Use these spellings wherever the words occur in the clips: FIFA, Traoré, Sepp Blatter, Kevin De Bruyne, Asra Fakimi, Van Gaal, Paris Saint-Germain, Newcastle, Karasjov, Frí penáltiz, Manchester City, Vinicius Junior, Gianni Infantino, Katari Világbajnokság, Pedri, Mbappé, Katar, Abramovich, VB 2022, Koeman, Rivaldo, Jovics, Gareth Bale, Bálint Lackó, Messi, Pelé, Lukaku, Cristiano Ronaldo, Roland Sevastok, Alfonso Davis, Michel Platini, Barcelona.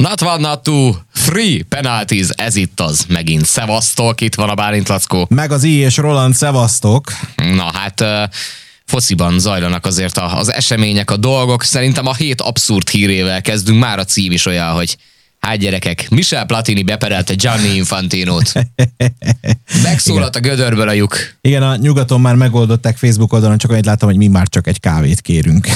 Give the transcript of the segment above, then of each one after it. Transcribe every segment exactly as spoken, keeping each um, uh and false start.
Not one, not two, Frí penáltiz, ez itt az megint. Szevasztok, itt van a Bálint Lackó. Meg az I és Roland Sevastok. Na hát, fociban zajlanak azért az események, a dolgok. Szerintem a hét abszurd hírével kezdünk, már a cím is olyan, hogy hát gyerekek, Michel Platini beperelte Gianni Infantinót. Megszólalt a gödörből a lyuk. Igen, a nyugaton már megoldották Facebook oldalon, csak annyit láttam, hogy mi már csak egy kávét kérünk.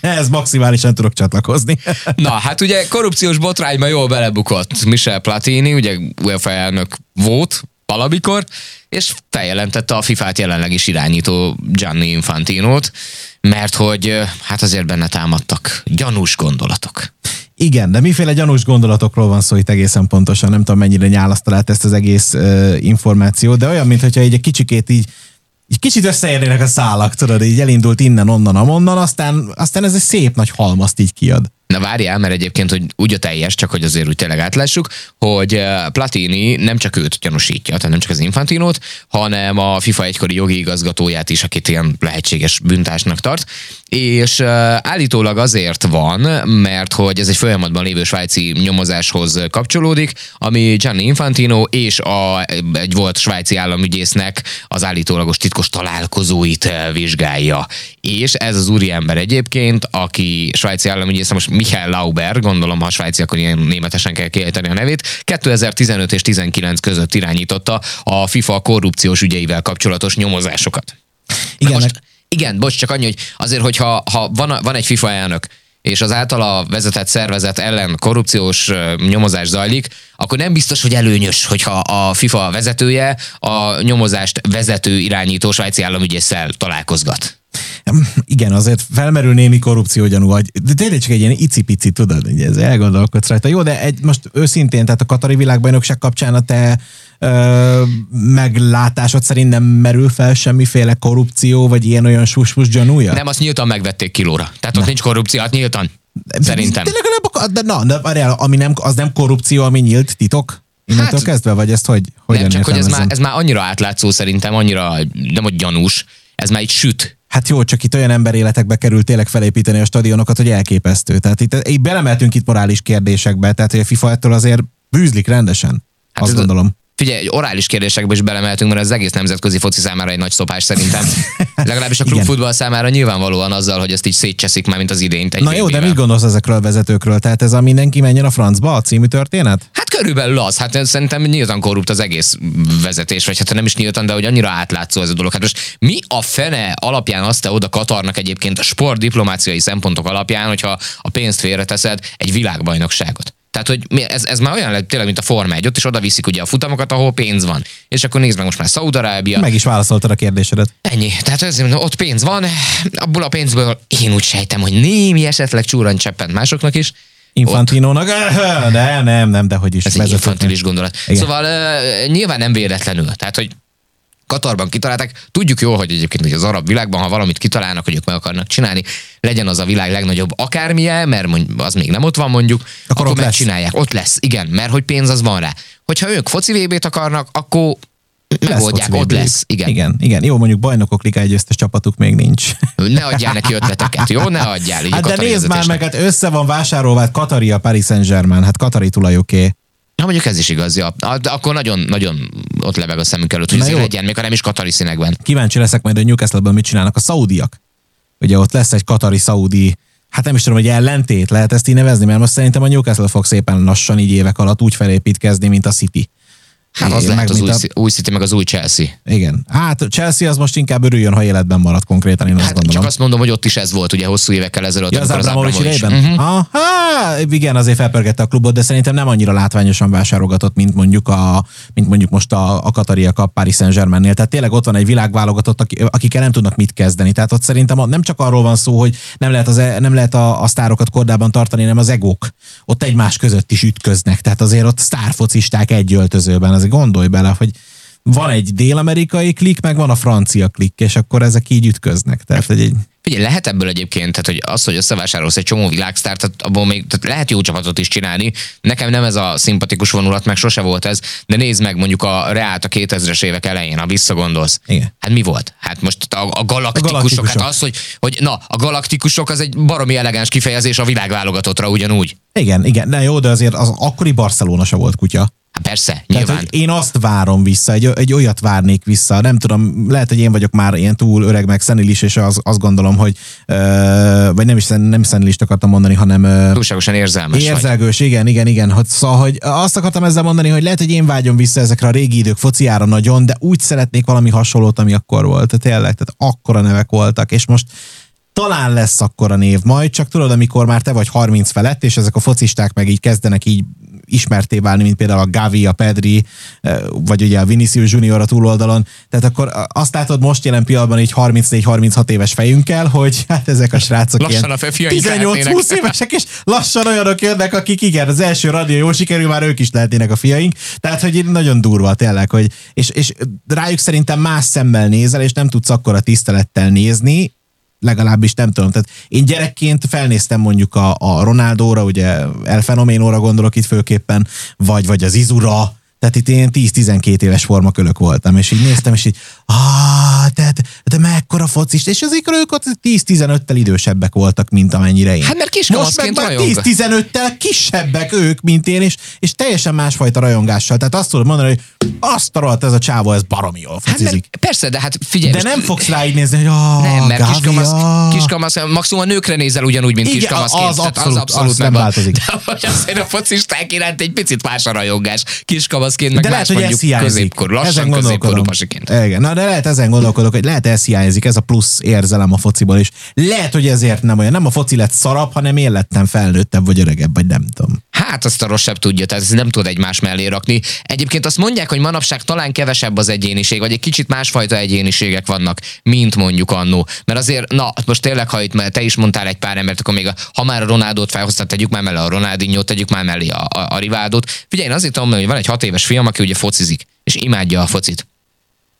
Ez maximálisan tudok csatlakozni. Na, hát ugye korrupciós botrányban jól belebukott Michel Platini, ugye UEFA elnök volt valamikor, és feljelentette a fifát jelenleg is irányító Gianni Infantinót, mert hogy hát azért benne támadtak gyanús gondolatok. Igen, de miféle gyanús gondolatokról van szó itt egészen pontosan, nem tudom mennyire nyálasztalált ezt az egész uh, információt, de olyan, mintha egy kicsikét így, így kicsit összeérnének a szálak, tudod, így elindult innen, onnan, amonnan, aztán, aztán ez egy szép nagy halmazt így kiad. Na várjál, mert egyébként, hogy úgy a teljes, csak hogy azért úgy tényleg átlássuk, hogy Platini nem csak őt gyanúsítja, tehát nem csak az Infantinót, hanem a FIFA egykori jogi igazgatóját is, akit ilyen lehetséges bűntársnak tart, és állítólag azért van, mert hogy ez egy folyamatban lévő svájci nyomozáshoz kapcsolódik, ami Gianni Infantino és a, egy volt svájci államügyésznek az állítólagos titkos találkozóit vizsgálja. És ez az úriember egyébként, aki svájci államügyész, most Michael Lauber, gondolom, ha svájci, akkor ilyen németesen kell kiejteni a nevét, kétezer-tizenöt és tizenkilenc között irányította a FIFA korrupciós ügyeivel kapcsolatos nyomozásokat. Igen, most, meg... igen bocs, csak annyi, hogy azért, hogyha ha van, van egy FIFA elnök, és az általa vezetett szervezet ellen korrupciós nyomozás zajlik, akkor nem biztos, hogy előnyös, hogyha a FIFA vezetője a nyomozást vezető irányító svájci államügyésszel találkozgat. Igen, azért felmerül némi korrupciógyanú, vagy tényleg csak egy ilyen icipici, tudod, hogy ez elgondolkodsz rajta. Jó, de egy, most őszintén, tehát a Katari Világbajnokság kapcsán a te ö, meglátásod szerint nem merül fel semmiféle korrupció, vagy ilyen-olyan sus-sus gyanúja? Nem, azt nyíltan megvették kilóra. Tehát ott na. Nincs korrupció, hát nyíltan. Szerintem. De legalább, de na, de várjál, ami nem, az nem korrupció, ami nyílt titok? Innentől hát, kezdve, vagy ezt hogy? hogy nem, csak hogy ez már, ez már annyira átlátszó szerintem, annyira nem, hogy gyanús, ez már egy süt. Hát jó, csak itt olyan emberéletekbe került tényleg felépíteni a stadionokat, hogy elképesztő. Tehát itt, így belemeltünk itt morális kérdésekbe, tehát hogy a FIFA ettől azért bűzlik rendesen, hát azt gondolom. Figyelj, orális kérdésekbe is belemeltünk, mert az egész nemzetközi foci számára egy nagy szopás szerintem. Legalábbis a klubfutball számára nyilvánvalóan azzal, hogy ezt így szétcseszik már, mint az idényt. Na jó, de mit gondolsz ezekről a vezetőkről? Tehát ez a mindenki menjen a francba a című történet? Hát körülbelül az. Hát szerintem nyíltan korrupt az egész vezetés, vagy hát nem is nyíltan, de hogy annyira átlátszó ez a dolog. Hát most mi a fene alapján azt te oda Katarnak egyébként a sportdiplomáciai szempontok alapján, hogyha a pénzt félreteszed egy világbajnokságot? Tehát, hogy ez, ez már olyan lett tényleg, mint a Forma egy, ott is oda viszik ugye a futamokat, ahol pénz van. És akkor nézd meg most már Szaúd-Arábia. Meg is válaszoltad a kérdésedet. Ennyi. Tehát ezért mondom, ott pénz van, abból a pénzből én úgy sejtem, hogy némi esetleg csúrany cseppent másoknak is. Infantinónak? Ott... Nem, nem, nem, de hogy is. Ez egy infantilis gondolat. Igen. Szóval nyilván nem véletlenül. Tehát, hogy Katarban kitalálták. Tudjuk jól, hogy egyébként hogy az arab világban, ha valamit kitalálnak, hogy ők meg akarnak csinálni, legyen az a világ legnagyobb akármilyen, mert az még nem ott van mondjuk, akkor, akkor megcsinálják. Ott lesz, igen, mert hogy pénz az van rá. Hogyha ők foci vé bét akarnak, akkor megoldják, ott lesz. Igen. igen, igen. Jó, mondjuk bajnokok ligája győztes csapatuk még nincs. Ne adjál neki ötleteket, jó? Ne adjál. Így hát de nézd már meg, hát össze van vásárolva Katari a Paris Saint-Germain, hát Katari tulajoké. Na mondjuk ez is igaz, ja. Akkor nagyon-nagyon ott lebeg a szemünk előtt, hogy ez legyen, még ha nem is katari színekben. Kíváncsi leszek majd, hogy Newcastle-ből mit csinálnak a szaudiak. Ugye ott lesz egy katari-szaudi, hát nem is tudom, hogy ellentét lehet ezt így nevezni, mert most szerintem a Newcastle fog szépen lassan így évek alatt úgy felépítkezni, mint a City. Hát az, az lehet az új, a... új City, meg az új Chelsea. Igen. Hát Chelsea az most inkább örüljön, ha életben marad konkrétan, én hát azt gondolom. Csak azt mondom, hogy ott is ez volt, ugye hosszú évekkel ezelőtt. Ja, az Abramovich idejében? Uh-huh. Aha, igen, azért felpörgette a klubot, de szerintem nem annyira látványosan vásárolgatott, mint mondjuk, a, mint mondjuk most a, a katariak a Paris Saint-Germainnél. Tehát tényleg ott van egy világválogatott, akikkel nem tudnak mit kezdeni. Tehát ott szerintem nem csak arról van szó, hogy nem lehet, az, nem lehet a, a sztárokat kordában tartani, hanem az egók ott egymás között is ütköznek. Tehát azért ott sztárfocisták egy öltözőben. Gondolj bele, hogy van egy dél-amerikai klik, meg van a francia klik, és akkor ezek így ütköznek. Tehát egy... Figyelj, lehet ebből egyébként, tehát, hogy az, hogy összevásárolsz egy csomó világsztárt, tehát abból még tehát lehet jó csapatot is csinálni. Nekem nem ez a szimpatikus vonulat, meg sose volt ez, de nézd meg mondjuk a Reált a kétezres évek elején, ha visszagondolsz. Igen. Hát mi volt? Hát most a, a galaktikusok, a galaktikusok. Hát az, hogy, hogy na, a galaktikusok az egy baromi elegáns kifejezés a világválogatottra ugyanúgy. Igen, igen, de jó, de azért az akkori Barcelona se volt kutya. Persze, nyilván. Tehát, hogy én azt várom vissza, egy, egy olyat várnék vissza. Nem tudom, lehet, hogy én vagyok már ilyen túl öreg, meg szenilis, és az, azt gondolom, hogy ö, vagy nem is nem szenilist akartam mondani, hanem ö, túlságosan érzelmes érzelgős, vagy. igen, igen, igen. Szóval, hogy azt akartam ezzel mondani, hogy lehet, hogy én vágyom vissza ezekre a régi idők fociára nagyon, de úgy szeretnék valami hasonlót, ami akkor volt. Tehát tényleg, tehát akkora nevek voltak, és most talán lesz akkora név majd, csak tudod, amikor már te vagy harminc felett, és ezek a focisták meg így kezdenek így ismerté válni, mint például a Gavi, a Pedri, vagy ugye a Vinicius Junior a túloldalon. Tehát akkor azt látod most jelen pillanatban így harmincnégy-harminchat éves fejünkkel, hogy hát ezek a srácok lassan ilyen tizennyolc-húsz évesek, és lassan olyanok jönnek, akik igen, az első radio jól sikerül, már ők is lehetnének a fiaink. Tehát, hogy nagyon durva tényleg, hogy és, és rájuk szerintem más szemmel nézel, és nem tudsz akkora tisztelettel nézni, legalábbis nem tudom. Tehát én gyerekként felnéztem mondjuk a, a Ronaldóra, ugye El Fenoménóra gondolok itt főképpen, vagy, vagy az Izura, tehát itt én tíz-tizenkét éves formakölök voltam, és így néztem, és így, ah, de, de mekkora focist, és azért ők ott tíz-tizenöttel idősebbek voltak, mint amennyire én. Hát mert kiskamaszként rajong. tíz-tizenöttel kisebbek ők, mint én, és, és teljesen másfajta rajongással. Tehát azt tudod mondani, hogy azt tarolt ez a csávó, ez baromi jól focizik. Hát persze, de hát figyelj. De nem fogsz rá így nézni, hogy ah, nem, mert Gavi, kiskamasz, ah. kiskamasz, maximum a nőkre nézel ugyanúgy, mint kiskamaszként. Az abszolút, az abszolút nem változik. De vagy azért a focisták iránt egy picit más a rajongás. Kiskamasz Ként, de lehet, hogy ez hiányzik. Lassan középkorú pasiként. Igen. Na, de lehet, ezen gondolkodok, hogy lehet ez hiányzik, ez a plusz érzelem a fociból is. Lehet, hogy ezért nem olyan. Nem a foci lett szarabb, hanem én lettem felnőttebb, vagy öregebb, vagy nem tudom. Hát azt a rosszabb tudja, tehát nem tud egymás mellé rakni. Egyébként azt mondják, hogy manapság talán kevesebb az egyéniség, vagy egy kicsit másfajta egyéniségek vannak, mint mondjuk annó. Mert azért, na, most tényleg, ha itt te is mondtál egy pár embert, akkor még a, ha már a Ronaldót felhoztad, tegyük már mellé a Ronaldinhót, tegyük már mellé a, a, a Rivaldót. Figyelj, én azért tudom, hogy van egy hat éves fiam, aki ugye focizik, és imádja a focit.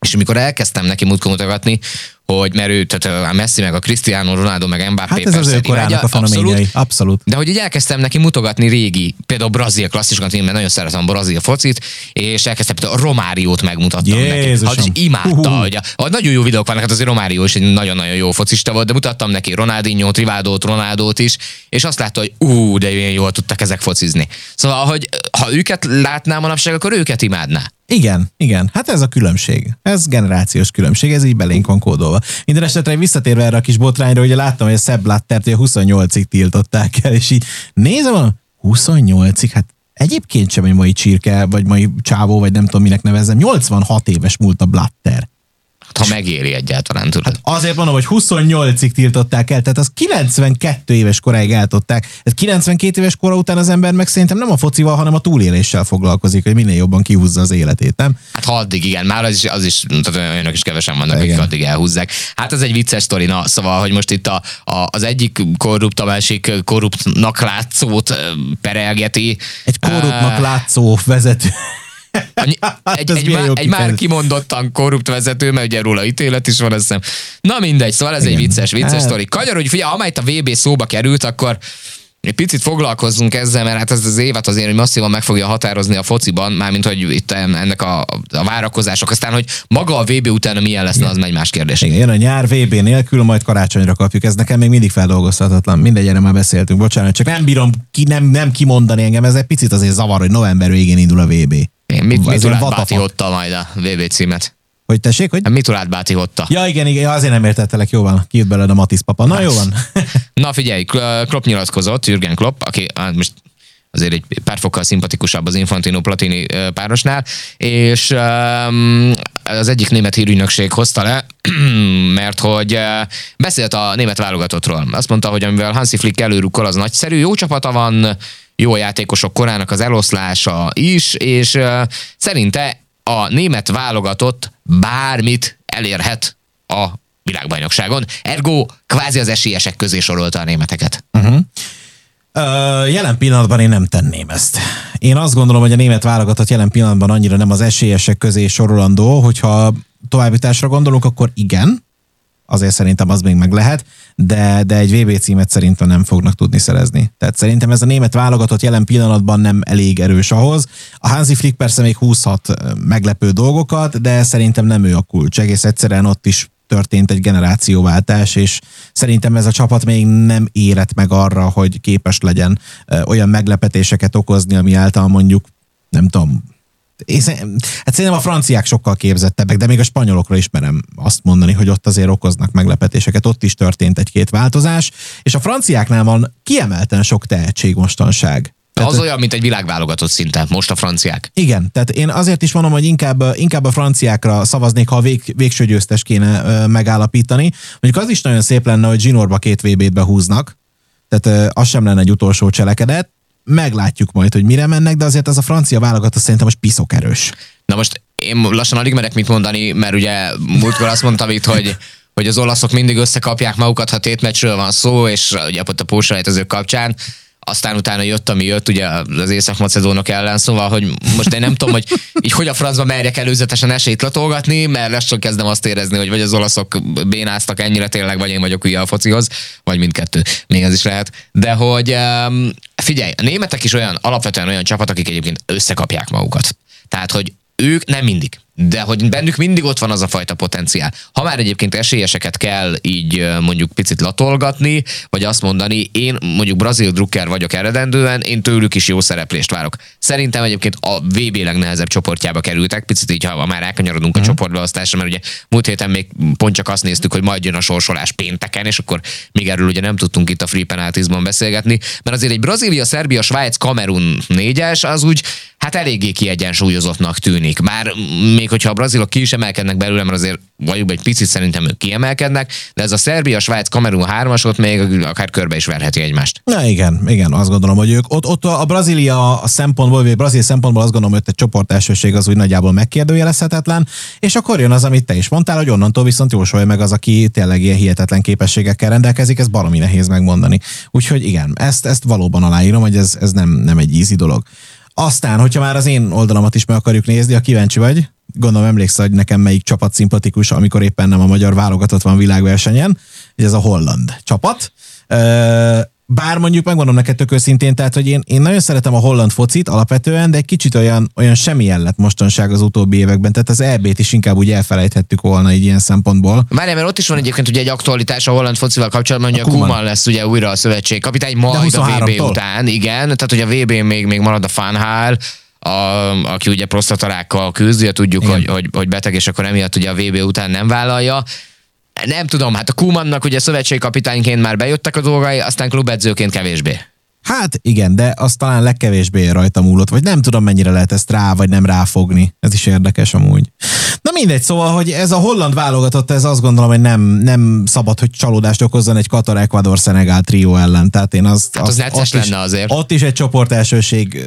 És amikor elkezdtem neki múltkor mutogatni, hogy mert ő, tehát a Messi, meg a Cristiano Ronaldo, meg Mbappé. Hát ez az ő korának a fenoményei, abszolút. De hogy így elkezdtem neki mutogatni régi, például brazil klasszikusokat, én nagyon szeretem a brazil focit, és elkezdtem például a Romáriót megmutattam Jézusom. neki. Hát imádta, hogy a, a nagyon jó videók vannak, hát azért Romário is egy nagyon-nagyon jó focista volt, de mutattam neki Ronaldinhót, Rivaldót, Ronaldót is, és azt látta, hogy ú, de ilyen jól tudtak ezek focizni. Szóval, hogy ha őket látnám manapság, akkor őket imádná. Igen, igen. Hát ez a különbség. Ez generációs különbség, ez így belénk van kódolva. Minden esetre visszatérve erre a kis botrányra, ugye láttam, hogy a Sepp Blattert huszonnyolcig tiltották el, és így nézem, huszonnyolcig, hát egyébként sem egy mai csirke, vagy mai csávó, vagy nem tudom minek nevezzem, nyolcvanhat éves múlt a Blatter. Hát ha megéri egyáltalán, tudod. Hát azért mondom, hogy huszonnyolcig tiltották el, tehát az kilencvenkettő éves koráig eltották. Hát kilencvenkét éves kora után az ember meg szerintem nem a focival, hanem a túléléssel foglalkozik, hogy minél jobban kihúzza az életét, nem? Hát ha addig, igen, már az is, az is tehát önök is kevesen vannak, igen, akik addig elhúzzák. Hát ez egy vicces sztori, na, szóval, hogy most itt a, a, az egyik korrupt, a másik korruptnak látszót perelgeti. Egy korruptnak uh... látszó vezető. Egy, egy, egy, má, egy már kimondottan korrupt vezető, mert ugye róla ítélet is van, azt hiszem. Na mindegy, szóval ez igen, egy vicces, vicces sztori. Kanyarodj, figyelj, amelyet a vé bé szóba került, akkor egy picit foglalkozzunk ezzel, mert hát ez az évet azért, hogy masszívan meg fogja határozni a fociban, mármint, hogy itt ennek a, a várakozások. Aztán, hogy maga a vé bé utána milyen lesz, az egy más kérdés. Igen, jön a nyár vé bé nélkül, majd karácsonyra kapjuk. Ez nekem még mindig feldolgozhatatlan. Mindegy, erre már beszéltünk, bocsánat, csak nem bírom ki, nem, nem kimondani engem. Ez egy picit azért zavar, hogy november végén indul a vé bé. Én, mit Mitulát bátihotta majd a vé bé címet? Hogy tessék, hogy? Mitulát bátihotta. Ja, igen, igen, azért nem értettelek, jó van, kijött belőle a Matisz papa. Na, hát. Jó van. Na, figyelj, Klopp nyilatkozott, Jürgen Klopp, aki most azért egy pár fokkal szimpatikusabb az Infantino-Platini párosnál, és az egyik német hírügynökség hozta le, mert hogy beszélt a német válogatottról. Azt mondta, hogy amivel Hansi Flick előrukkol, az nagyszerű, jó csapata van, jó a játékosok korának az eloszlása is, és uh, szerinte a német válogatott bármit elérhet a világbajnokságon. Ergo, kvázi az esélyesek közé sorolta a németeket. Uh-huh. Uh, jelen pillanatban én nem tenném ezt. Én azt gondolom, hogy a német válogatott jelen pillanatban annyira nem az esélyesek közé sorolandó, hogyha továbbításra gondolunk, akkor igen. azért szerintem az még meg lehet, de, de egy vé bé címet szerintem nem fognak tudni szerezni. Tehát szerintem ez a német válogatott jelen pillanatban nem elég erős ahhoz. A Hansi Flick persze még húzhat meglepő dolgokat, de szerintem nem ő a kulcs. Egész egyszerűen ott is történt egy generációváltás, és szerintem ez a csapat még nem érett meg arra, hogy képes legyen olyan meglepetéseket okozni, ami által mondjuk, nem tudom, Én, hát szerintem a franciák sokkal képzettebbek, de még a spanyolokra ismerem azt mondani, hogy ott azért okoznak meglepetéseket, ott is történt egy-két változás, és a franciáknál van kiemelten sok tehetség mostanság. Tehát, az olyan, mint egy világválogatott szinten, most a franciák. Igen, tehát én azért is mondom, hogy inkább, inkább a franciákra szavaznék, ha a vég, végső győztes kéne megállapítani. Mondjuk az is nagyon szép lenne, hogy zsinórba két vé bét behúznak, tehát az sem lenne egy utolsó cselekedet. Meglátjuk majd, hogy mire mennek, de azért ez a francia válogatott szerintem most piszok erős. Na most én lassan alig merek mit mondani, mert ugye múltkor azt mondtam itt, hogy, hogy az olaszok mindig összekapják magukat, ha tétmeccsről van szó, és ugye ott a pótselejtezők kapcsán, aztán utána jött, ami jött, ugye az észak-macedónok ellen, szóval, hogy most én nem tudom, hogy így hogy a francba merjek előzetesen esélyt latolgatni, mert lassan kezdem azt érezni, hogy vagy az olaszok bénáztak ennyire tényleg, vagy én vagyok ugye a focihoz, vagy mindkettő, még ez is lehet. De hogy figyelj, a németek is olyan, alapvetően olyan csapat, akik egyébként összekapják magukat. Tehát, hogy ők nem mindig, de hogy bennük mindig ott van az a fajta potenciál. Ha már egyébként esélyeseket kell így mondjuk picit latolgatni, vagy azt mondani, én mondjuk brazil drukker vagyok eredendően, én tőlük is jó szereplést várok. Szerintem egyébként a vé bé legnehezebb csoportjába kerültek, picit így, ha már elkanyarodunk mm. a csoportbeosztásra, mert ugye múlt héten még pont csak azt néztük, hogy majd jön a sorsolás pénteken, és akkor még erről ugye nem tudtunk itt a Frí penáltizban beszélgetni, mert azért egy Brazília, Szerbia, Svájc, Kamerun négyes, az úgy hát eléggé kiegyensúlyozottnak tűnik. Bár még hogyha a brazilok ki is emelkednek belőle, mert azért vagyunk egy picit szerintem ők kiemelkednek, de ez a Szerbia, Svájc, Kamerun hármas, ott még akár körbe is verheti egymást. Na igen, igen, azt gondolom, hogy ők ott, ott a Brazília szempontból, vagy a brazil szempontból azt gondolom, hogy egy csoportelsőség az úgy nagyjából megkérdőjelezhetetlen, és akkor jön az, amit te is mondtál, hogy onnantól viszont jósolja meg az, aki tényleg ilyen hihetetlen képességekkel rendelkezik, ez baromi nehéz megmondani. Úgyhogy igen, ezt, ezt valóban aláírom, hogy ez, ez nem, nem egy easy dolog. Aztán, hogyha már az én oldalamat is meg akarjuk nézni, ha kíváncsi vagy, gondolom emlékszel, hogy nekem melyik csapat szimpatikus, amikor éppen nem a magyar válogatott van világversenyen, ez a holland csapat. Bár mondjuk megmondom neked tök őszintén, tehát hogy én, én nagyon szeretem a holland focit alapvetően, de egy kicsit olyan, olyan semmilyen lett mostanság az utóbbi években, tehát az é bét is inkább úgy elfelejthettük volna így ilyen szempontból. Várjál, mert ott is van egyébként ugye egy aktualitás a holland focival kapcsolatban, hogy a, a Koeman lesz ugye újra a szövetségkapitány, majd a vé bé után, igen, tehát hogy a vé bén még, még marad a Van Gaal, A, aki ugye prosztatarákkal küzd, ugye tudjuk, hogy, hogy, hogy beteg, és akkor emiatt ugye a vé bé után nem vállalja. Nem tudom, hát a Koemannak ugye szövetségkapitányként már bejöttek a dolgai, aztán klubedzőként kevésbé. Hát igen, de az talán legkevésbé rajta múlott, vagy nem tudom mennyire lehet ezt rá, vagy nem ráfogni. Ez is érdekes amúgy. Na mindegy, szóval, hogy ez a holland válogatott, ez azt gondolom, hogy nem, nem szabad, hogy csalódást okozzon egy Katar, Ecuador, Szenegál trió ellen. Tehát én azt, hát az azt, necces lenne azért. Ott is egy csoportelsőség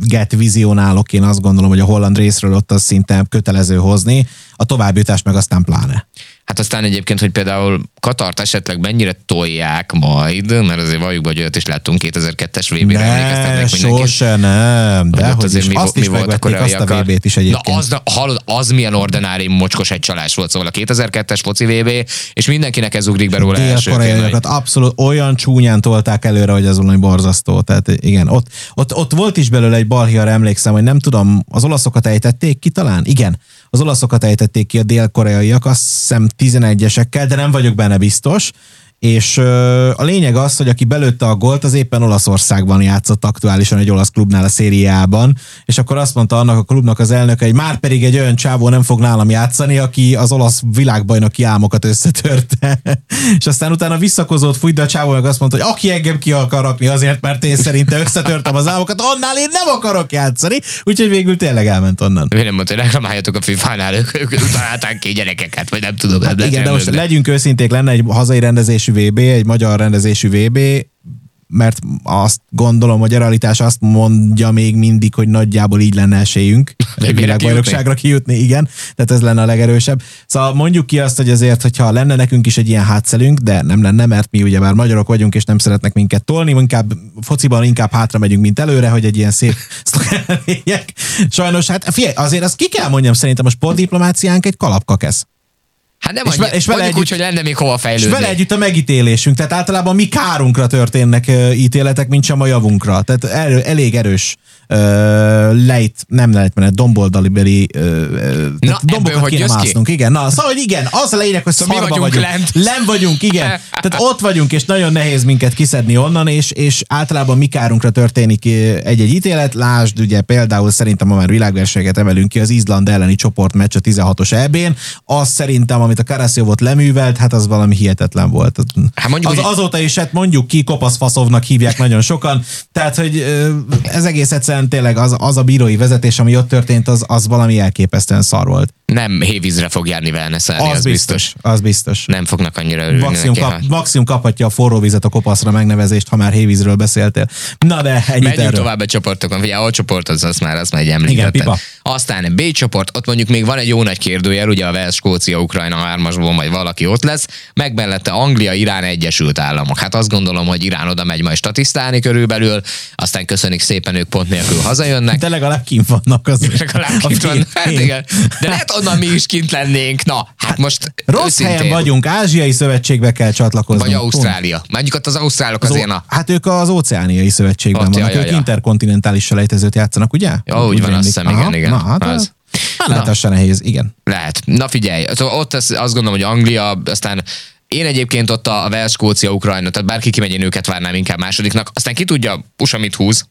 get vizionálok, én azt gondolom, hogy a holland részről ott az szinte kötelező hozni, a továbbjutást meg aztán pláne. Hát aztán egyébként, hogy például Katart esetleg mennyire tolják majd, mert azért valljuk be, hogy olyat is láttunk kétezer-kettes vé bére. Ne, emlékeztetnek mindenkit. Sose nem, dehogy is. Mi, azt mi is megvették, azt a vé bét is egyébként. Na, az, hallod, az milyen ordinári mocskos egycsalás volt, szóval a kétezer-kettes foci vé bé, és mindenkinek ez ugrik be róla elsőként. Abszolút olyan csúnyán tolták előre, hogy ez valami borzasztó. Tehát igen, ott, ott, ott volt is belőle egy balhiára, emlékszem, hogy nem tudom, az olaszokat ejtették ki talán? Igen. Az olaszokat ejtették ki a dél-koreaiak, azt hiszem tizenegyesekkel, de nem vagyok benne biztos, és ö, a lényeg az, hogy aki belőtte a gólt, az éppen Olaszországban játszott aktuálisan egy olasz klubnál a szériában, és akkor azt mondta annak a klubnak az elnöke, hogy már pedig egy olyan csávó nem fog nálam játszani, aki az olasz világbajnoki álmokat összetörte. És aztán utána visszakozott, fújt, de a csávó meg azt mondta, hogy aki engem ki akar rakni azért, mert én szerintem összetörtem az álmokat, annál én nem akarok játszani, úgyhogy végül tényleg elment onnan. Én nem mondta, hogy reklamáljatok a fifánál, ők, ők találták ki gyerekeket, vagy nem tudom. Hát, nem igen, de most legyünk őszinték, lenne egy hazai rendezésű vé bé, egy magyar rendezésű vé bé, mert azt gondolom, hogy a realitás azt mondja még mindig, hogy nagyjából így lenne esélyünk egy világbajnokságra kijutni, igen, tehát ez lenne a legerősebb. Szóval mondjuk ki azt, hogy azért, hogyha lenne nekünk is egy ilyen hátszelünk, de nem lenne, mert mi ugye már magyarok vagyunk, és nem szeretnek minket tolni, inkább fociban inkább hátra megyünk, mint előre, hogy egy ilyen szép szlogenvények. Sajnos, hát figyelj, azért azt ki kell mondjam, szerintem a sportdiplomáciánk egy kalapkakesz. Hát nem annyi, és vele együtt, úgy, hogy lenne még hova fejlődni. És vele együtt a megítélésünk, tehát általában mi kárunkra történnek ítéletek, mint sem a javunkra. Tehát el, elég erős uh, lejt, nem lejtmenet, domboldalibeli uh, na, dombokat kéne másznunk. Igen, na, szóval igen, az a lényeg, hogy szóval szarba vagyunk. vagyunk. Lent. Lent vagyunk, igen. Tehát ott vagyunk, és nagyon nehéz minket kiszedni onnan, és, és általában mi kárunkra történik egy-egy ítélet. Lásd, ugye például szerintem ma már világversenyeket emelünk ki, az Izland elleni csoportmeccs a tizenhatos E B-n. Az szerintem, amit a Karasjovot leművelt, hát az valami hihetetlen volt. Hát mondjuk, az, hogy... Azóta is, hát mondjuk ki, kopaszfaszovnak hívják nagyon sokan, tehát, hogy ez egész egyszerűen tényleg az, az a bírói vezetés, ami ott történt, az, az valami elképesztően szar volt. Nem hévízre fog járni wellness-elni, az, az biztos. biztos. Az biztos. Nem fognak annyira örülni. Maximum, kap, maximum kaphatja a forró vizet a kopaszra megnevezést, ha már hévízről beszéltél. Na de, ennyit Menjünk erről. tovább a csoportokon. Figyelj, a csoport az, az már, az már egy említettem. Aztán B csoport, ott mondjuk még van egy jó nagy kérdőjel, ugye a Wales, Skócia, Ukrajna hármasból majd valaki ott lesz, meg mellette Anglia, Irán, Egyesült Államok. Hát azt gondolom, hogy Irán oda megy majd statisztálni körülbelül, aztán köszönik szépen, ők pont nélkül hazajönnek. De legalább kint vannak azért. Legalább kint vannak, hát igen. De lehet onnan mi is kint lennénk. Na, hát, hát most rossz őszintén, helyen vagyunk, ázsiai szövetségbe kell csatlakozni. Vagy Ausztrália. Mondjuk ott az ausztrálok az azért o... a... Hát ők az óceániai szövetségben ott, vannak, ja, ja, ők ja. interkontinentális selejtezőt játszanak, ugye? Ja, úgy, úgy van, azt hiszem, igen, igen. Na, hát az... Látása nehéz, igen. Lehet. Na figyelj, ott azt gondolom, hogy Anglia, aztán én egyébként ott a Wales, Skócia, Ukrajna, tehát bárki kimegy, én őket várnám inkább másodiknak. Aztán ki tudja, u es á mit húz.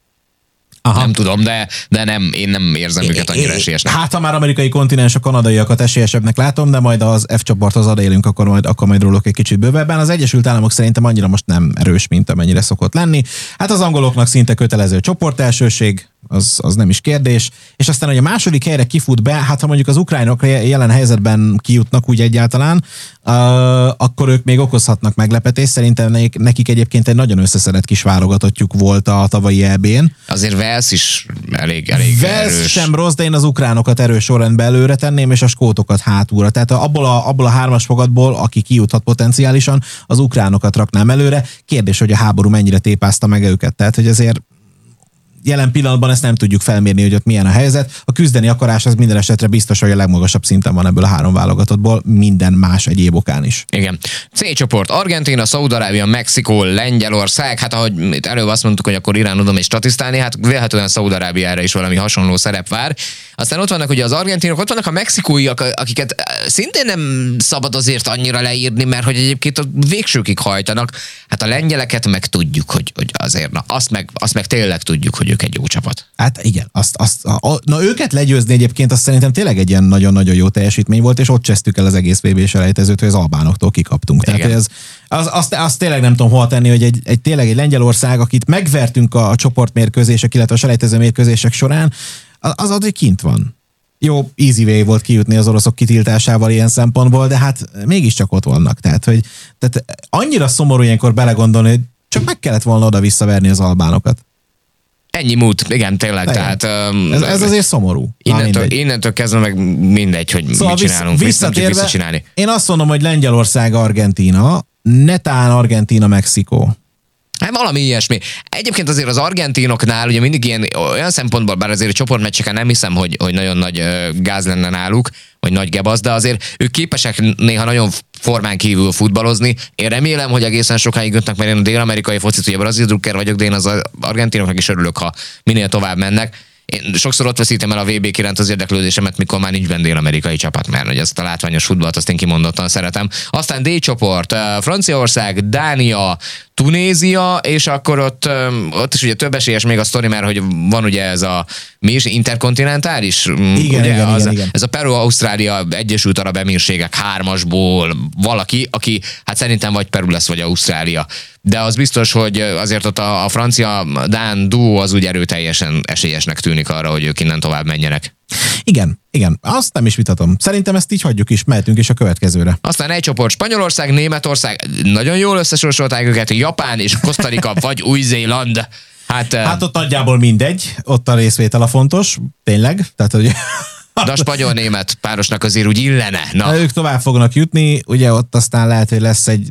Aha. Nem tudom, de, de nem, én nem érzem é, őket annyira é, esélyesnek. Hát, ha már amerikai kontinens, a kanadaiakat esélyesebbnek látom, de majd az F csoporthoz adélünk, akkor majd, akkor majd rólok egy kicsit bővebben. Az Egyesült Államok szerintem annyira most nem erős, mint amennyire szokott lenni. Hát az angoloknak szinte kötelező csoportelsőség, az, az nem is kérdés. És aztán, hogy a második helyre kifut be, hát ha mondjuk az ukránok jelen helyzetben kijutnak úgy egyáltalán, uh, akkor ők még okozhatnak meglepetést. Szerintem nekik egyébként egy nagyon összeszedett kis válogatottjuk volt a tavalyi é bén. Azért Wales is elég, elég Wales erős. Sem rossz, de én az ukránokat erős sorrendben előre tenném, és a skótokat hátúra. Tehát abból a, abból a hármas fogadból, aki kijuthat potenciálisan, az ukránokat raknám előre. Kérdés, hogy a háború mennyire tépázta meg őket. Tehát, hogy azért jelen pillanatban ezt nem tudjuk felmérni, hogy ott milyen a helyzet. A küzdeni akarás az minden esetre biztos, hogy a legmagasabb szinten van ebből a három válogatottból, minden más egyéb okán is. Igen. C csoport: Argentína, Szaúd-Arábia, Mexikó, Lengyelország. Hát ahogy itt előbb azt mondtuk, hogy akkor Irán oda megy statisztálni, hát vélhetően Szaúd-Arábiára is valami hasonló szerep vár. Aztán ott vannak ugye az argentinok, ott vannak a mexikóiak, akiket szintén nem szabad azért annyira leírni, mert hogy egyébként a végsőkig hajtanak. Hát a lengyeleket meg tudjuk, hogy, hogy azért, na, azt meg, azt meg tényleg tudjuk, hogy ők egy jó csapat. Hát igen, azt, azt, a, na őket legyőzni egyébként, azt szerintem tényleg egy ilyen nagyon-nagyon jó teljesítmény volt, és ott csesztük el az egész vé bé-selejtezőt, hogy az albánoktól kikaptunk. Igen. Tehát ez, az, azt, azt tényleg nem tudom hova tenni, hogy egy, egy tényleg egy Lengyelország, akit megvertünk a, a csoportmérkőzések, illetve a selejtező mérkőzések során, az az, hogy kint van. Jó, easy way volt kijutni az oroszok kitiltásával ilyen szempontból, de hát mégiscsak ott vannak. Tehát, hogy, tehát annyira szomorú ilyenkor belegondolni, hogy csak meg kellett volna oda visszaverni az albánokat. Ennyi múlt, igen, tényleg. Igen. Tehát, ez, ez azért szomorú. Innentől, innentől kezdve meg mindegy, hogy szóval mit csinálunk, visz, visszatérve, mit nem csak visszacsinálni. Én azt mondom, hogy Lengyelország, Argentína, netán Argentína, Mexikó. Hát valami ilyesmi. Egyébként azért az argentinoknál ugye mindig ilyen, olyan szempontból, bár azért a csoportmeccseken nem hiszem, hogy, hogy nagyon nagy gáz lenne náluk, vagy nagy gebasz, de azért ők képesek néha nagyon formán kívül futballozni. Én remélem, hogy egészen sokáig jutnak, mert én a dél-amerikai focit, ugye brazil drukker vagyok, de én az argentinoknak is örülök, ha minél tovább mennek. Én sokszor ott veszítem el a vé bé iránt az érdeklődésemet, mikor már nincs benne dél-amerikai csapat, mert hogy ezt a látványos futballt azt én kimondottan szeretem. Aztán D csoport: Franciaország, Dánia, Tunézia, és akkor ott, ott is ugye több esélyes még a sztori, mert hogy van ugye ez a, mi is, interkontinentális? Igen, ugye, igen, az, igen, igen. Ez a Peru, Ausztrália, Egyesült Arab Emírségek hármasból valaki, aki hát szerintem vagy Peru lesz, vagy Ausztrália. De az biztos, hogy azért ott a, a francia-dán duó az úgy erőteljesen esélyesnek tűnik arra, hogy ők innen tovább menjenek. Igen, igen, azt nem is vitatom. Szerintem ezt így hagyjuk is, mehetünk is a következőre. Aztán egy csoport: Spanyolország, Németország, nagyon jól összesorsolták őket, Japán és Kosztarika vagy Új-Zéland. Hát, hát ott nagyjából mindegy, ott a részvétel a fontos, tényleg, tehát hogy... De a spanyol-német párosnak azért úgy illene. Na. Ők tovább fognak jutni, ugye ott aztán lehet, hogy lesz egy...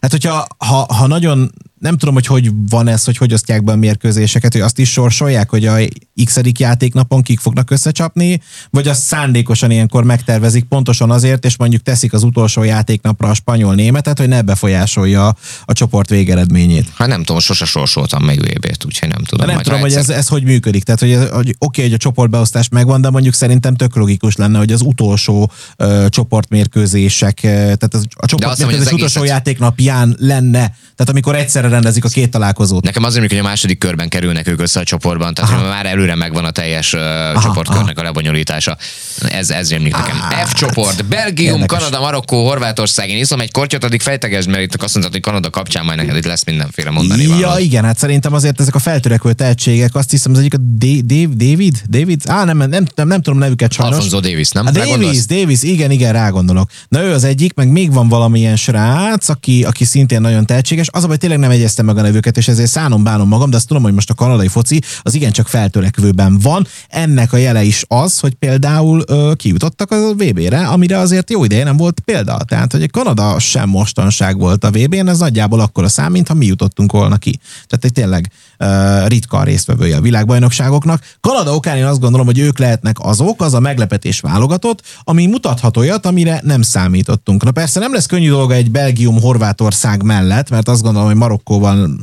Hát hogyha ha, ha nagyon... Nem tudom, hogy hogy van ez, hogy hogy osztják be a mérkőzéseket, hogy azt is sorsolják, hogy a x játéknapon kik fognak összecsapni, vagy azt szándékosan ilyenkor megtervezik pontosan azért, és mondjuk teszik az utolsó játéknapra a spanyol-németet, hogy ne befolyásolja a csoport végeredményét. Hát nem tudom, sose sorsoltam meg ú é bé-t, úgyhogy nem tudom. Nem tudom, hogy ez, ez hogy működik. Tehát, hogy, hogy oké, okay, hogy a csoportbeosztás megvan, de mondjuk szerintem tök logikus lenne, hogy az utolsó uh, csoportmérkőzések, uh, tehát az, a csoportmérkőzés utolsó egészet... játéknapján lenne, tehát amikor egyszerre rendezik a két találkozót. Nekem azért, hogy a második körben kerülnek ők össze a csoportban, tehát már előre megvan a teljes uh, aha, csoportkörnek aha. a lebonyolítása. Ez, ez rémlik nekem. Ah, F csoport, Belgium, érdekes. Kanada, Marokkó, Horvátország. Én iszom egy kortyot, addig fejtegesd, mert itt azt mondtad, hogy Kanada kapcsán majd neked itt lesz mindenféle mondani való. Ja, igen, hát szerintem azért ezek a feltörekvő tehetségek, azt hiszem az egyik a D- D- David? David? Á, nem, nem, nem, nem, nem tudom nevüket sajnos. Alfonso Davis, nem? A Davis, Davis, igen, igen, rágondolok. Na ő az egyik, meg még van valamilyen srác, aki, aki szintén nagyon tehetséges. Az a baj, tényleg nem egyeztem meg a nevüket, és ezért szánom bánom magam, de azt tudom, hogy most a kanadai foci az igencsak feltörekvőben van. Ennek a jele is az, hogy például ö, kijutottak a vé bé-re, amire azért jó ideje nem volt példa. Tehát, hogy a Kanada sem mostanság volt a vé bén, ez nagyjából akkora szám, mintha mi jutottunk volna ki. Tehát egy tényleg ö, ritka résztvevője a világbajnokságoknak. Kanada okán én azt gondolom, hogy ők lehetnek azok, az a meglepetés válogatott, ami mutathat olyat, amire nem számítottunk. Na persze nem lesz könnyű dolga egy Belgium-Horvátország mellett, mert azt gondolom, hogy Marokkóban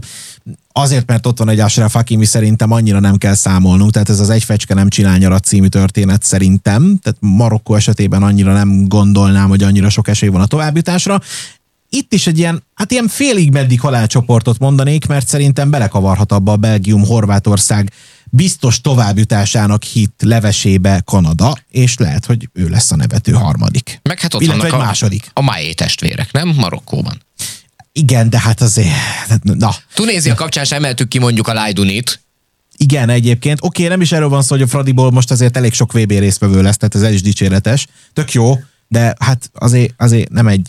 azért, mert ott van egy Asra Fakimi, szerintem annyira nem kell számolnunk, tehát ez az egy fecske nem csinál nyarat című történet szerintem, tehát Marokkó esetében annyira nem gondolnám, hogy annyira sok esély van a továbbjutásra. Itt is egy ilyen, hát ilyen félig meddig halálcsoportot mondanék, mert szerintem belekavarhat abba a Belgium-Horvátország biztos továbbjutásának hitt levesébe Kanada, és lehet, hogy ő lesz a nevető harmadik. Meg hát ott illetve vannak a, második. A májé testvérek, nem? Marokkóban. Igen, de hát azért... Na. Tunézia kapcsán sem emeltük ki mondjuk a Lajdunit. Igen, egyébként. Oké, nem is erről van szó, hogy a Fradiból most azért elég sok vé bé résztvevő lesz, tehát ez el is dicséretes. Tök jó, de hát azért, azért nem egy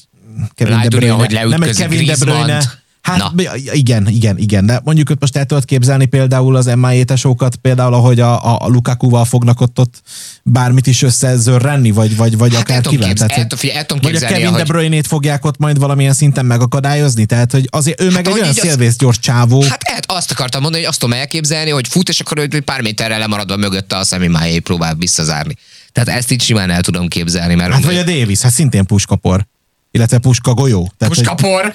Kevin De Bruyne. Nem egy Kevin De Bruyne. Hát na. igen, igen, igen, de mondjuk ott most el tudod képzelni például az em i á-tesókat, például ahogy a, a Lukakuval fognak ott, ott bármit is összezörrenni, vagy, vagy, vagy hát akár kivel. Vagy a Kevin De Bruyne-t fogják ott majd valamilyen szinten megakadályozni, tehát hogy azért ő hát meg egy olyan szélvész gyors csávó. Hát, hát azt akartam mondani, hogy azt tudom elképzelni, hogy fut, és akkor ő pár méterrel lemaradva mögötte a Semimájé próbál visszazárni. Tehát ezt így simán el tudom képzelni. Mert hát vagy a Davis, hát szintén puskapor. Illetve puska golyó. Tehát, puskapor? Hogy...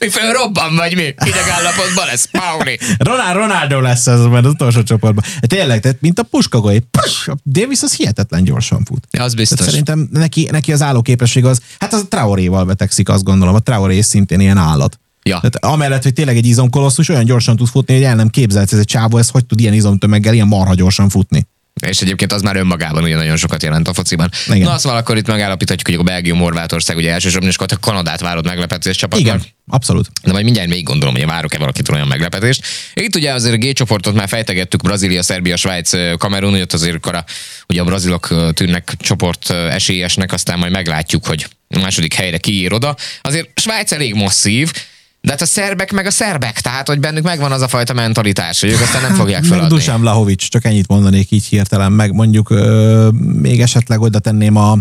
mi föl robban vagy mi? Idegállapotban lesz, Pauli. Ronald, Ronaldo lesz az, mert az utolsó csoportban. Tényleg, tehát mint a puska golyó. A Davis az hihetetlen gyorsan fut. Ja, az biztos. Tehát szerintem neki, neki az állóképesség az, hát az Traoréval betegszik, azt gondolom. A Traoré szintén ilyen állat. Ja. Tehát amellett, hogy tényleg egy izomkolosszus olyan gyorsan tud futni, hogy el nem képzelsz, ez egy csávó, ez hogy tud ilyen izomtömeggel ilyen marha gyorsan futni. És egyébként az már önmagában ugye nagyon sokat jelent a fociban. Igen. Na szóval akkor itt megállapíthatjuk, hogy a Belgium-Horvátország ugye elsősorban, és a Kanadát várod meglepetés csapatban. Igen, abszolút. De majd mindjárt még gondolom, hogy várok-e valakitől olyan meglepetést. Itt ugye azért a G csoportot már fejtegettük, Brazília, Szerbia, Svájc, Kamerun, hogy ott azért a, ugye a brazilok tűnnek csoport esélyesnek, aztán majd meglátjuk, hogy a második helyre kiír oda. Azért Svájc elég masszív, de hát a szerbek meg a szerbek, tehát hogy bennük megvan az a fajta mentalitás, hogy ők aztán nem fogják feladni. Dusan Blahovics, csak ennyit mondanék így hirtelen, meg mondjuk ö, még esetleg oda tenném a,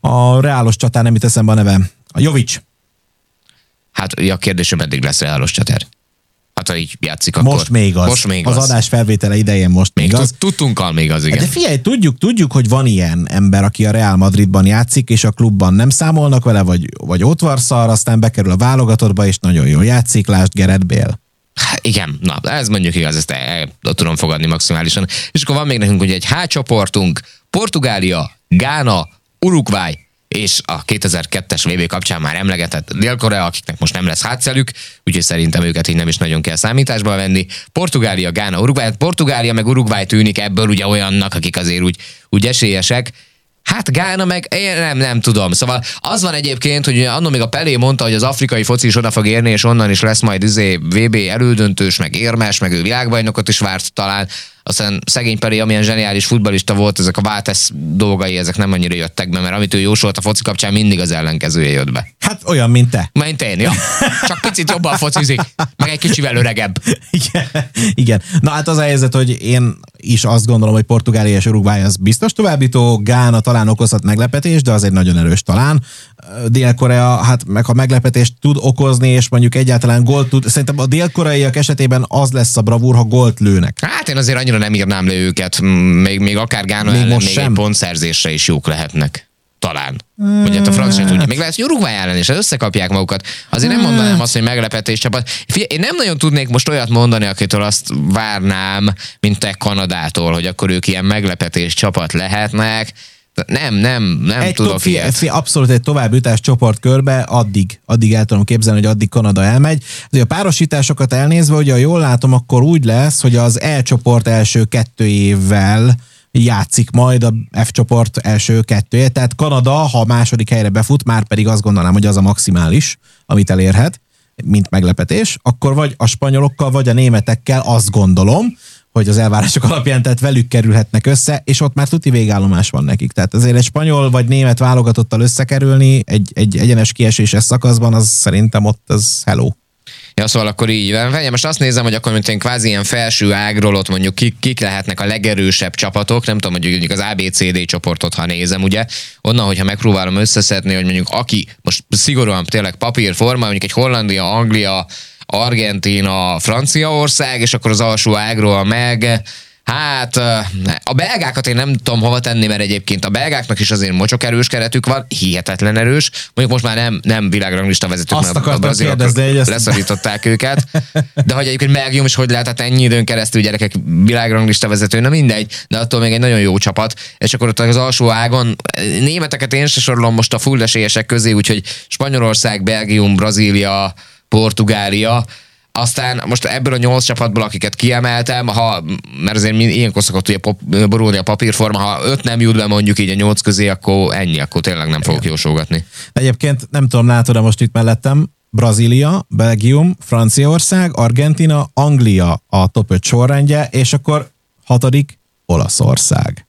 a reálos csatár, nem itt eszembe a neve. A Jovics. Hát a kérdésem, eddig lesz reálos csatár. Hát ha így játszik, akkor... Most még az. Most még az, az adás felvétele idején most még, még az. Tudtunkkal még az, igen. De figyelj, tudjuk, tudjuk, hogy van ilyen ember, aki a Real Madridban játszik, és a klubban nem számolnak vele, vagy, vagy ott varszal, aztán bekerül a válogatottba, és nagyon jól játszik, lásd Gareth Bale. Igen, na, ez mondjuk igaz, ezt el tudom fogadni maximálisan. És akkor van még nekünk ugye egy H csoportunk, Portugália, Gána, Uruguay, és a kétezer-kettes vé bé kapcsán már emlegetett Dél-Korea, akiknek most nem lesz hátszelük, úgyhogy szerintem őket így nem is nagyon kell számításba venni. Portugália, Gána, Uruguay. Portugália meg Uruguay tűnik ebből ugye olyannak, akik azért úgy, úgy esélyesek. Hát Gána meg, én nem, nem tudom. Szóval az van egyébként, hogy anno még a Pelé mondta, hogy az afrikai foci is oda fog érni, és onnan is lesz majd izé vé bé elődöntős, meg érmes, meg ő világbajnokot is várt talán. Aztán szegény Pelé, amilyen zseniális futballista volt, ezek a Váltesz dolgai, ezek nem annyira jöttek be, mert amit ő jósolt a foci kapcsán, mindig az ellenkezője jött be. Hát olyan, mint te. Mint én, ja. Csak picit jobban focizik, meg egy kicsivel öregebb. Igen. Igen. Na hát az a helyzet, hogy én is azt gondolom, hogy Portugália és Uruguay az biztos továbbító, Gána talán okozhat meglepetést, de az egy nagyon erős talán. Dél-Korea, hát meg ha meglepetést tud okozni, és mondjuk egyáltalán gólt tud, szerintem a dél-koreaiak esetében az lesz a bravúr, ha gólt lőnek. Hát én azért annyira nem írnám le őket, még, még akár Gána még ellen, még egy pontszerzésre is jók lehetnek. Talán. Vagy hát a franc sem tudja. Még lehet, hogy Uruguay ellen is, összekapják magukat. Azért nem mondanám azt, hogy meglepetés csapat. Figyelj, én nem nagyon tudnék most olyat mondani, akitől azt várnám, mint te Kanadától, hogy akkor ők ilyen meglepetés csapat lehetnek. Nem, nem, nem egy tudok to- ilyet. Fie, abszolút egy továbbjutás csoportkörbe, addig, addig el tudom képzelni, hogy addig Kanada elmegy. De a párosításokat elnézve, hogyha jól látom, akkor úgy lesz, hogy az E csoport első kettőjével játszik majd a F csoport első kettője, tehát Kanada, ha a második helyre befut, már pedig azt gondolnám, hogy az a maximális, amit elérhet, mint meglepetés, akkor vagy a spanyolokkal, vagy a németekkel azt gondolom, hogy az elvárások alapján, tehát velük kerülhetnek össze, és ott már tuti végállomás van nekik. Tehát azért egy spanyol vagy német válogatottal összekerülni egy, egy egyenes kieséses szakaszban, az szerintem ott az hello. Ja, szóval akkor így van. Most azt nézem, hogy akkor mint én kvázi ilyen felső ágról ott mondjuk kik, kik lehetnek a legerősebb csapatok, nem tudom, hogy mondjuk az á bé cé dé csoportot, ha nézem, ugye, onnan, hogyha megpróbálom összeszedni, hogy mondjuk aki most szigorúan tényleg papírforma, mondjuk egy Hollandia, Anglia, Argentina, Franciaország, és akkor az alsó ágról meg... Hát a belgákat én nem tudom hova tenni, mert egyébként a belgáknak is azért mocsok erős keretük van, hihetetlen erős. Mondjuk most már nem, nem világranglista vezetők, azt mert a brazilok leszorították őket. De hogy egyébként Belgium is hogy lehet, hát ennyi időn keresztül gyerekek világranglista vezető, na mindegy, de attól még egy nagyon jó csapat. És akkor ott az alsó ágon németeket én se sorolom most a full esélyesek közé, úgyhogy Spanyolország, Belgium, Brazília, Portugália. Aztán most ebből a nyolc csapatból, akiket kiemeltem, ha, mert azért ilyenkor szokott ugye pop, borulni a papírforma, ha öt nem jut le mondjuk így a nyolc közé, akkor ennyi, akkor tényleg nem fogok jósolgatni. Egyébként nem tudom, látod-e most itt mellettem, Brazília, Belgium, Franciaország, Argentina, Anglia a top öt sorrendje, és akkor hatodik Olaszország.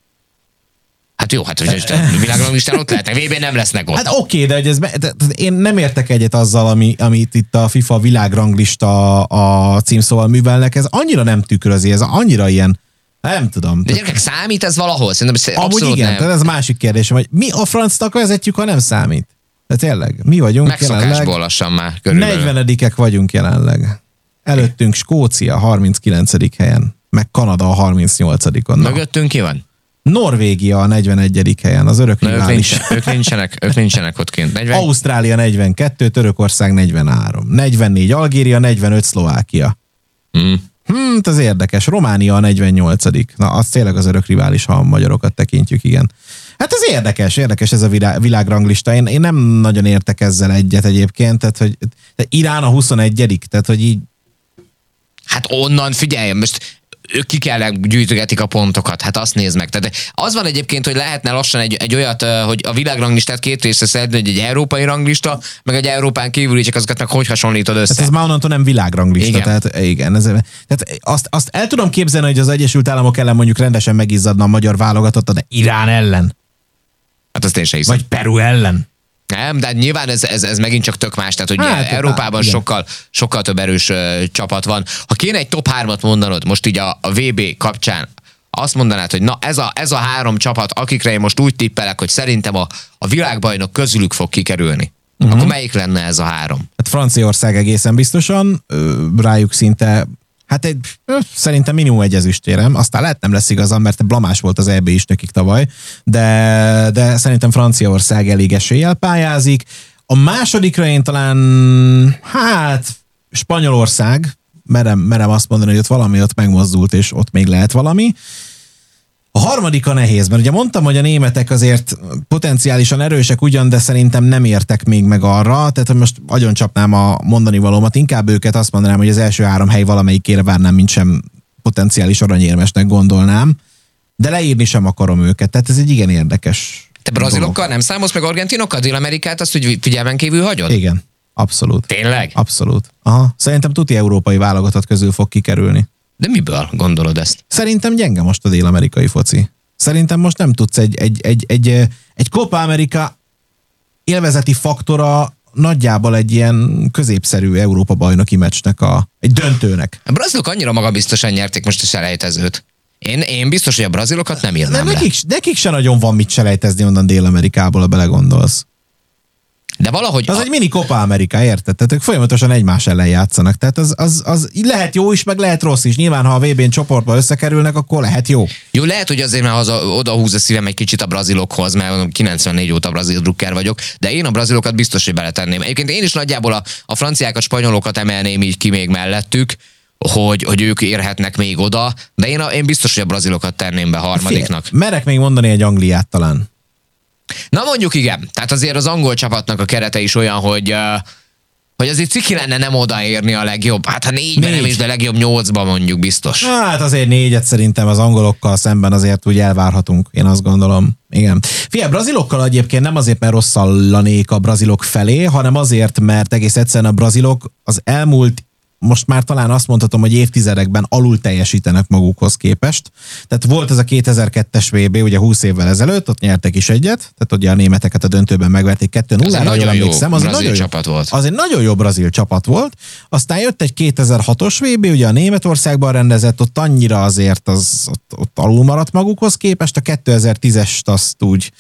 Hát jó, hát a világranglistán ott lehetnek, vé bén nem lesznek ott. Hát oké, okay, de, ez, de én nem értek egyet azzal, ami, amit itt a FIFA világranglista a címszóval művelnek, ez annyira nem tükrözi, ez annyira ilyen, nem tudom. De gyerekek, számít ez valahol? Szerintem abszolút amúgy igen, nem. Tehát ez másik kérdés, hogy mi a francnak vezetjük, ha nem számít? De tényleg, mi vagyunk megszokásból jelenleg? Lassan már körülbelül. negyvenedikek vagyunk jelenleg. Előttünk Skócia harminckilencedik helyen, meg Kanada a harmincnyolcadikon. Mögöttünk ki van? Norvégia a negyvenegyedik helyen, az örök rivális. Ők nincsenek, ők nincsenek ott kint. negyven Ausztrália negyvenkettő, Törökország negyvenhárom, negyvennégy Algéria, negyvenöt Szlovákia. Mm. Hmm, ez érdekes. Románia a negyvennyolcadik Na, az tényleg az örök rivális, ha a magyarokat tekintjük, igen. Hát ez érdekes, érdekes ez a virá, világranglista. Én, én nem nagyon értek ezzel egyet egyébként, tehát hogy tehát Irán a huszonegyedik tehát hogy így... Hát onnan figyeljem, most... ők ki kell gyűjtögetik a pontokat, hát azt nézd meg. Tehát az van egyébként, hogy lehetne lassan egy, egy olyat, hogy a világranglistát két részre szedni, hogy egy európai ranglista, meg egy Európán kívül is, csak azokat meg hogy hasonlítod össze. Tehát ez már onnantól nem világranglista. Igen. Tehát, igen, ez, tehát azt, azt el tudom képzelni, hogy az Egyesült Államok ellen mondjuk rendesen megizzadna a magyar válogatott, de Irán ellen. Hát azt én sem hiszem. Vagy Peru ellen. Nem, de nyilván ez, ez, ez megint csak tök más, tehát hogy hát, Európában hát, sokkal, sokkal több erős uh, csapat van. Ha kéne egy top hármat mondanod, most így a, a vé bé kapcsán, azt mondanád, hogy na ez a, ez a három csapat, akikre én most úgy tippelek, hogy szerintem a, a világbajnok közülük fog kikerülni. Uh-huh. Akkor melyik lenne ez a három? Hát Franciaország egészen biztosan, rájuk szinte, hát egy, szerintem minimum egy ezüstérem, aztán lehet nem lesz igazam, mert blamás volt az é bé is nekik tavaly, de, de szerintem Franciaország elég eséllyel pályázik. A másodikra én talán, hát Spanyolország, merem, merem azt mondani, hogy ott valami ott megmozdult, és ott még lehet valami. A harmadik a nehéz, mert ugye mondtam, hogy a németek azért potenciálisan erősek ugyan, de szerintem nem értek még meg arra, tehát hogy most agyon csapnám a mondani valómat, inkább őket azt mondanám, hogy az első három hely valamelyikére várnám, mint sem potenciális aranyérmesnek gondolnám, de leírni sem akarom őket, tehát ez egy igen érdekes. Te brazilokkal dolog. Nem számolsz meg argentinokkal, Dél-Amerikát, azt úgy figyelmen kívül hagyod? Igen, abszolút. Tényleg? Abszolút. Aha. Szerintem tuti európai válogatott közül fog kikerülni. De miből gondolod ezt? Szerintem gyenge most a dél-amerikai foci. Szerintem most nem tudsz egy, egy, egy, egy, egy Copa America élvezeti faktora nagyjából egy ilyen középszerű Európa bajnoki meccsnek, a, egy döntőnek. A brazilok annyira magabiztosan nyerték most a selejtezőt. Én, én biztos, hogy a brazilokat nem írnám de nekik, le. Nekik se nagyon van mit selejtezni onnan Dél-Amerikából, ha belegondolsz. De valahogy... Az a... egy mini Copa America, érted? Tehát ők folyamatosan egymás ellen játszanak. Tehát az, az, az lehet jó is, meg lehet rossz is. Nyilván, ha a vé bén csoportba összekerülnek, akkor lehet jó. Jó, lehet, hogy azért, mert oda húz a szívem egy kicsit a brazilokhoz, mert kilencvennégy óta brazil drukker vagyok, de én a brazilokat biztos, hogy beletenném. Egyébként én is nagyjából a, a franciákat, spanyolokat emelném így ki még mellettük, hogy, hogy ők érhetnek még oda, de én, a, én biztos, hogy a brazilokat tenném be harmadiknak. Fél, merek még mondani egy Angliát talán. Na mondjuk igen, tehát azért az angol csapatnak a kerete is olyan, hogy, hogy azért ciki lenne nem odaérni a legjobb. Hát ha négyben Négy. nem is, de legjobb nyolcban mondjuk biztos. Hát azért négyet szerintem az angolokkal szemben azért úgy elvárhatunk, én azt gondolom. Igen. Figyelj, brazilokkal egyébként nem azért, mert rosszallanék a brazilok felé, hanem azért, mert egész egyszerűen a brazilok az elmúlt, most már talán azt mondhatom, hogy évtizedekben alul teljesítenek magukhoz képest. Tehát volt ez a kétezer-kettes vé bé, ugye húsz évvel ezelőtt, ott nyertek is egyet, tehát ugye a németeket a döntőben megverték kettő null. Ez egy nagyon jó brazil csapat volt. Az egy nagyon jó brazil csapat volt. Aztán jött egy kétezer-hatos vé bé, ugye a Németországban rendezett, ott annyira azért az, ott, ott alul maradt magukhoz képest, a kétezer-tízest azt úgy,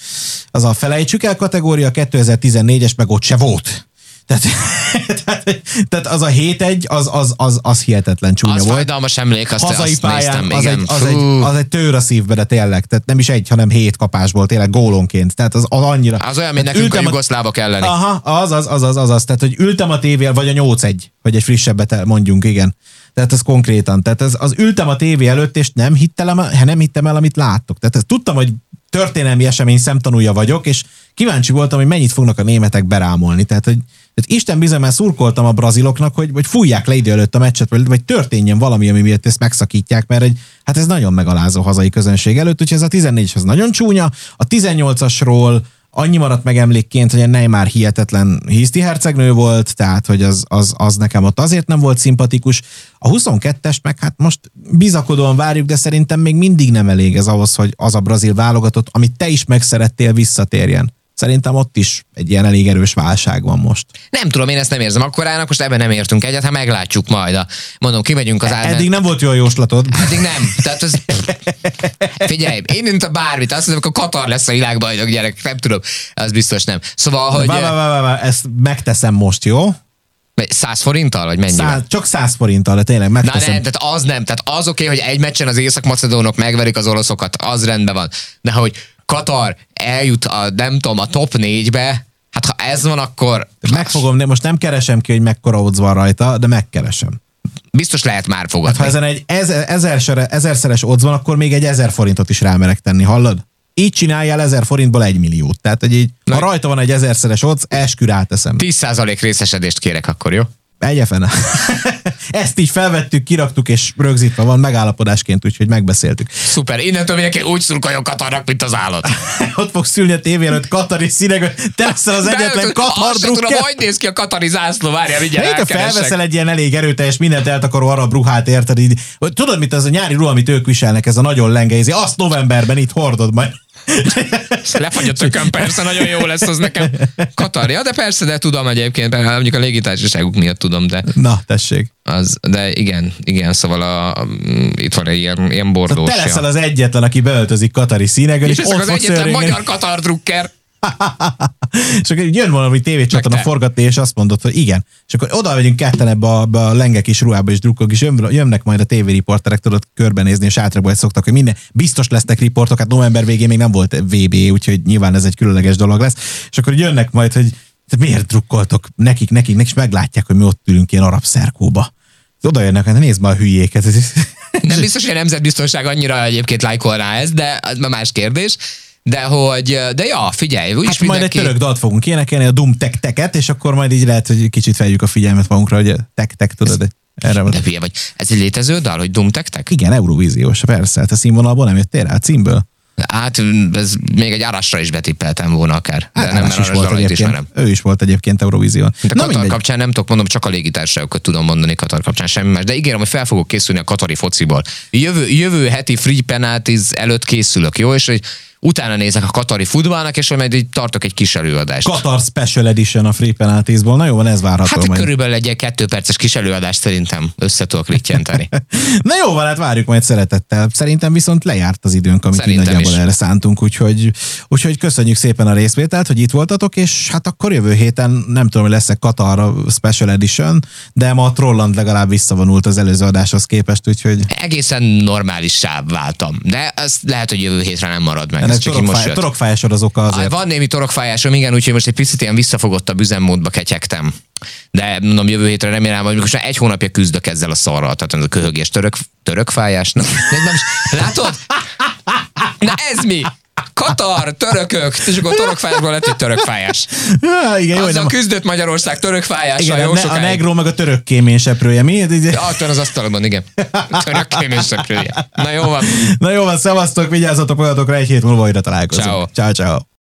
az a felejtsük el kategória, a kétezer-tizennégyes meg ott se volt. Tehát, tehát, tehát az a hét egy, az, az, az, az hihetetlen csúnya az volt. Az fájdalmas emlék, azt, azt néztem. Az egy, az, egy, az egy tőr a szívbe, de tényleg. Tehát nem is egy, hanem hét kapásból tényleg gólonként. Tehát az, az annyira... Az olyan, mint nekünk a jugoszlávok elleni. Aha, az, az, az, az, az, az. Tehát, hogy ültem a tévél, vagy a nyolc egy, hogy egy frissebbet mondjunk, igen. Tehát ez konkrétan. Tehát ez, az ültem a tévé előtt, és nem hittem el, nem hittem el amit láttok. Tehát ezt tudtam, hogy történelmi esemény szemtanúja vagyok, és kíváncsi voltam, hogy mennyit fognak a németek berámolni. Tehát, hogy tehát Isten bizony, szurkoltam a braziloknak, hogy, hogy fújják le idő előtt a meccset, vagy, vagy történjen valami, ami miatt ezt megszakítják, mert egy, hát ez nagyon megalázó hazai közönség előtt, úgyhogy ez a tizennégyes az nagyon csúnya. A tizennyolcasról annyi maradt meg emlékként, hogy a Neymar hihetetlen hiszti hercegnő volt, tehát hogy az, az, az nekem ott azért nem volt szimpatikus. A huszonkettest meg hát most bizakodóan várjuk, de szerintem még mindig nem elég ez ahhoz, hogy az a brazil válogatott, amit te is megszerettél, visszatérjen. Szerintem ott is egy ilyen elég erős válság van most. Nem tudom, én ezt nem érzem akkorának, most ebben nem értünk egyet, ha meglátjuk majd. A, mondom, kimegyünk az álmen... Eddig nem volt jó a jóslatod. Eddig nem. Tehát ez... Figyelj, én mint a bármit, azt hiszem, hogy a Katar lesz a világbajnok, gyerek, nem tudom, az biztos nem. Szóval, hogy... Vá, vá, vá, vá, ezt megteszem most, jó? száz forinttal, vagy mennyi? Száz, csak száz forinttal, de tényleg megteszem. Na ne, tehát az nem, tehát az oké, okay, hogy egy meccsen az észak-macedónok megverik az oroszokat, az rendben van. De hogy Katar eljut a, nem tudom, a top négybe, hát ha ez van, akkor... Megfogom, de most nem keresem ki, hogy mekkora odds van rajta, de megkeresem. Biztos lehet már fogadni. Hát, ha ezen egy ezer, ezer, ezerszeres odds van, akkor még egy ezer forintot is rámerek tenni, hallod? Így csináljál ezer forintból egy milliót. Tehát, hogy így, ha rajta van egy ezerszeres odds, eskü ráteszem. tíz százalék részesedést kérek akkor, jó? Egye fene. Ezt így felvettük, kiraktuk, és rögzítve van megállapodásként, úgyhogy megbeszéltük. Szuper, innentől mindenki úgy szurkoljon Katarnak, mint az állat. Ott fogsz szülni a tévé előtt katari színegő, te leszel az egyetlen katar drukker. Tudom, hogy néz ki a katari zászló, várja, mindjárt elkeresek. Felveszel egy ilyen elég erőteljes, mindent eltakaró arab ruhát, érted így. Tudod, mit az a nyári ruha, amit ők viselnek, ez a nagyon lengeizi, azt novemberben itt hordod majd. Lefagy a tököm, persze, nagyon jó lesz az nekem. Katarja, de persze, de tudom egyébként, mondjuk a légitársaságuk miatt tudom, de... Na, tessék. Az, de igen, igen, szóval a, a, itt van egy ilyen, ilyen bordós. Te leszel az egyetlen, aki beöltözik katari színekből, és, és ott az egyetlen szörrényen. Magyar Katar drukker. És akkor jön valami tévécsatorna forgatni, és azt mondod, hogy igen. És akkor oda megyünk ketten ebbe a, a lengek is ruhába, és drukkok is, jönnek majd a tévériporterek, tudod körbenézni, és átrakba szoktak, hogy minden, biztos lesznek riportok, hát november végén még nem volt vé bé, úgyhogy nyilván ez egy különleges dolog lesz. És akkor jönnek majd, hogy miért drukkoltok nekik, nekik, nekik, és meglátják, hogy mi ott ülünk ilyen arab szerkóba. Oda jönnek, hát nézd már a hülyéket. Nem biztos, hogy a nemzetbiztonság annyira egyébként lájkolná ez, de az más kérdés. De hogy, de ja, figyelj, úgyis hát mindenki... majd egy török dalt fogunk énekelni, a dum tek teket, és akkor majd így lehet, hogy kicsit feljük a figyelmet magunkra, hogy tek tek, tudod, ez, erre van. De fie vagy, ez egy létező dal, hogy dum tek tek? Igen, eurovíziós, persze, hát a színvonalból nem jöttél rá a címből. Hát ez még egy Arasra is betippeltem volna akár. De hát nem, Aras is volt egyébként, is ő is volt egyébként Eurovízión. De Katar mindegy. Kapcsán nem tudok mondom, csak a légitársaságokat tudom mondani Katar kapcsán, semmi más. De ígérem, hogy fel fogok készülni a katari fociból. Jövő, jövő heti frí penáltiz előtt készülök, jó? És hogy utána nézek a katari futballnak, és majd így tartok egy kis előadást. Katar Special Edition a Frí penáltizból. Na jó, van, ez várható. Hát majd körülbelül egy kettő perces kis előadást szerintem össze tudok littyenteni. Na jó, van, hát várjuk majd szeretettel. Szerintem viszont lejárt az időnk, amit így nagyjából erre szántunk, úgyhogy, úgyhogy köszönjük szépen a részvételt, hogy itt voltatok, és hát akkor jövő héten nem tudom, hogy lesz-e Katar Special Edition, de ma a Roland legalább visszavonult az előző adáshoz képest, úgyhogy... Egészen normálissá váltam, de ez lehet, hogy jövő hétre nem marad meg. Ez csak torokfáj, torokfájásod az oka azért. Van némi torokfájásom, igen, úgyhogy most egy picit ilyen visszafogottabb üzemmódba ketyegtem. De mondom, jövő hétre remélem, hogy most már egy hónapja küzdök ezzel a szarral, tehát ez a köhögés török, törökfájás. Na, látod? Na ez mi? Katar, törökök, és akkor torokfájásból lett egy törökfájás. Ja, igen, azzal nem küzdött Magyarország törökfájással jó ne, sokáig. A negró meg a török kéményseprője. Mi? Attól az asztalban, igen. Török kéményseprője. Na jó van. Na jó van, szevasztok, vigyázzatok magatokra, egy hét múlva újra találkozunk. Ciao. Ciao, ciao.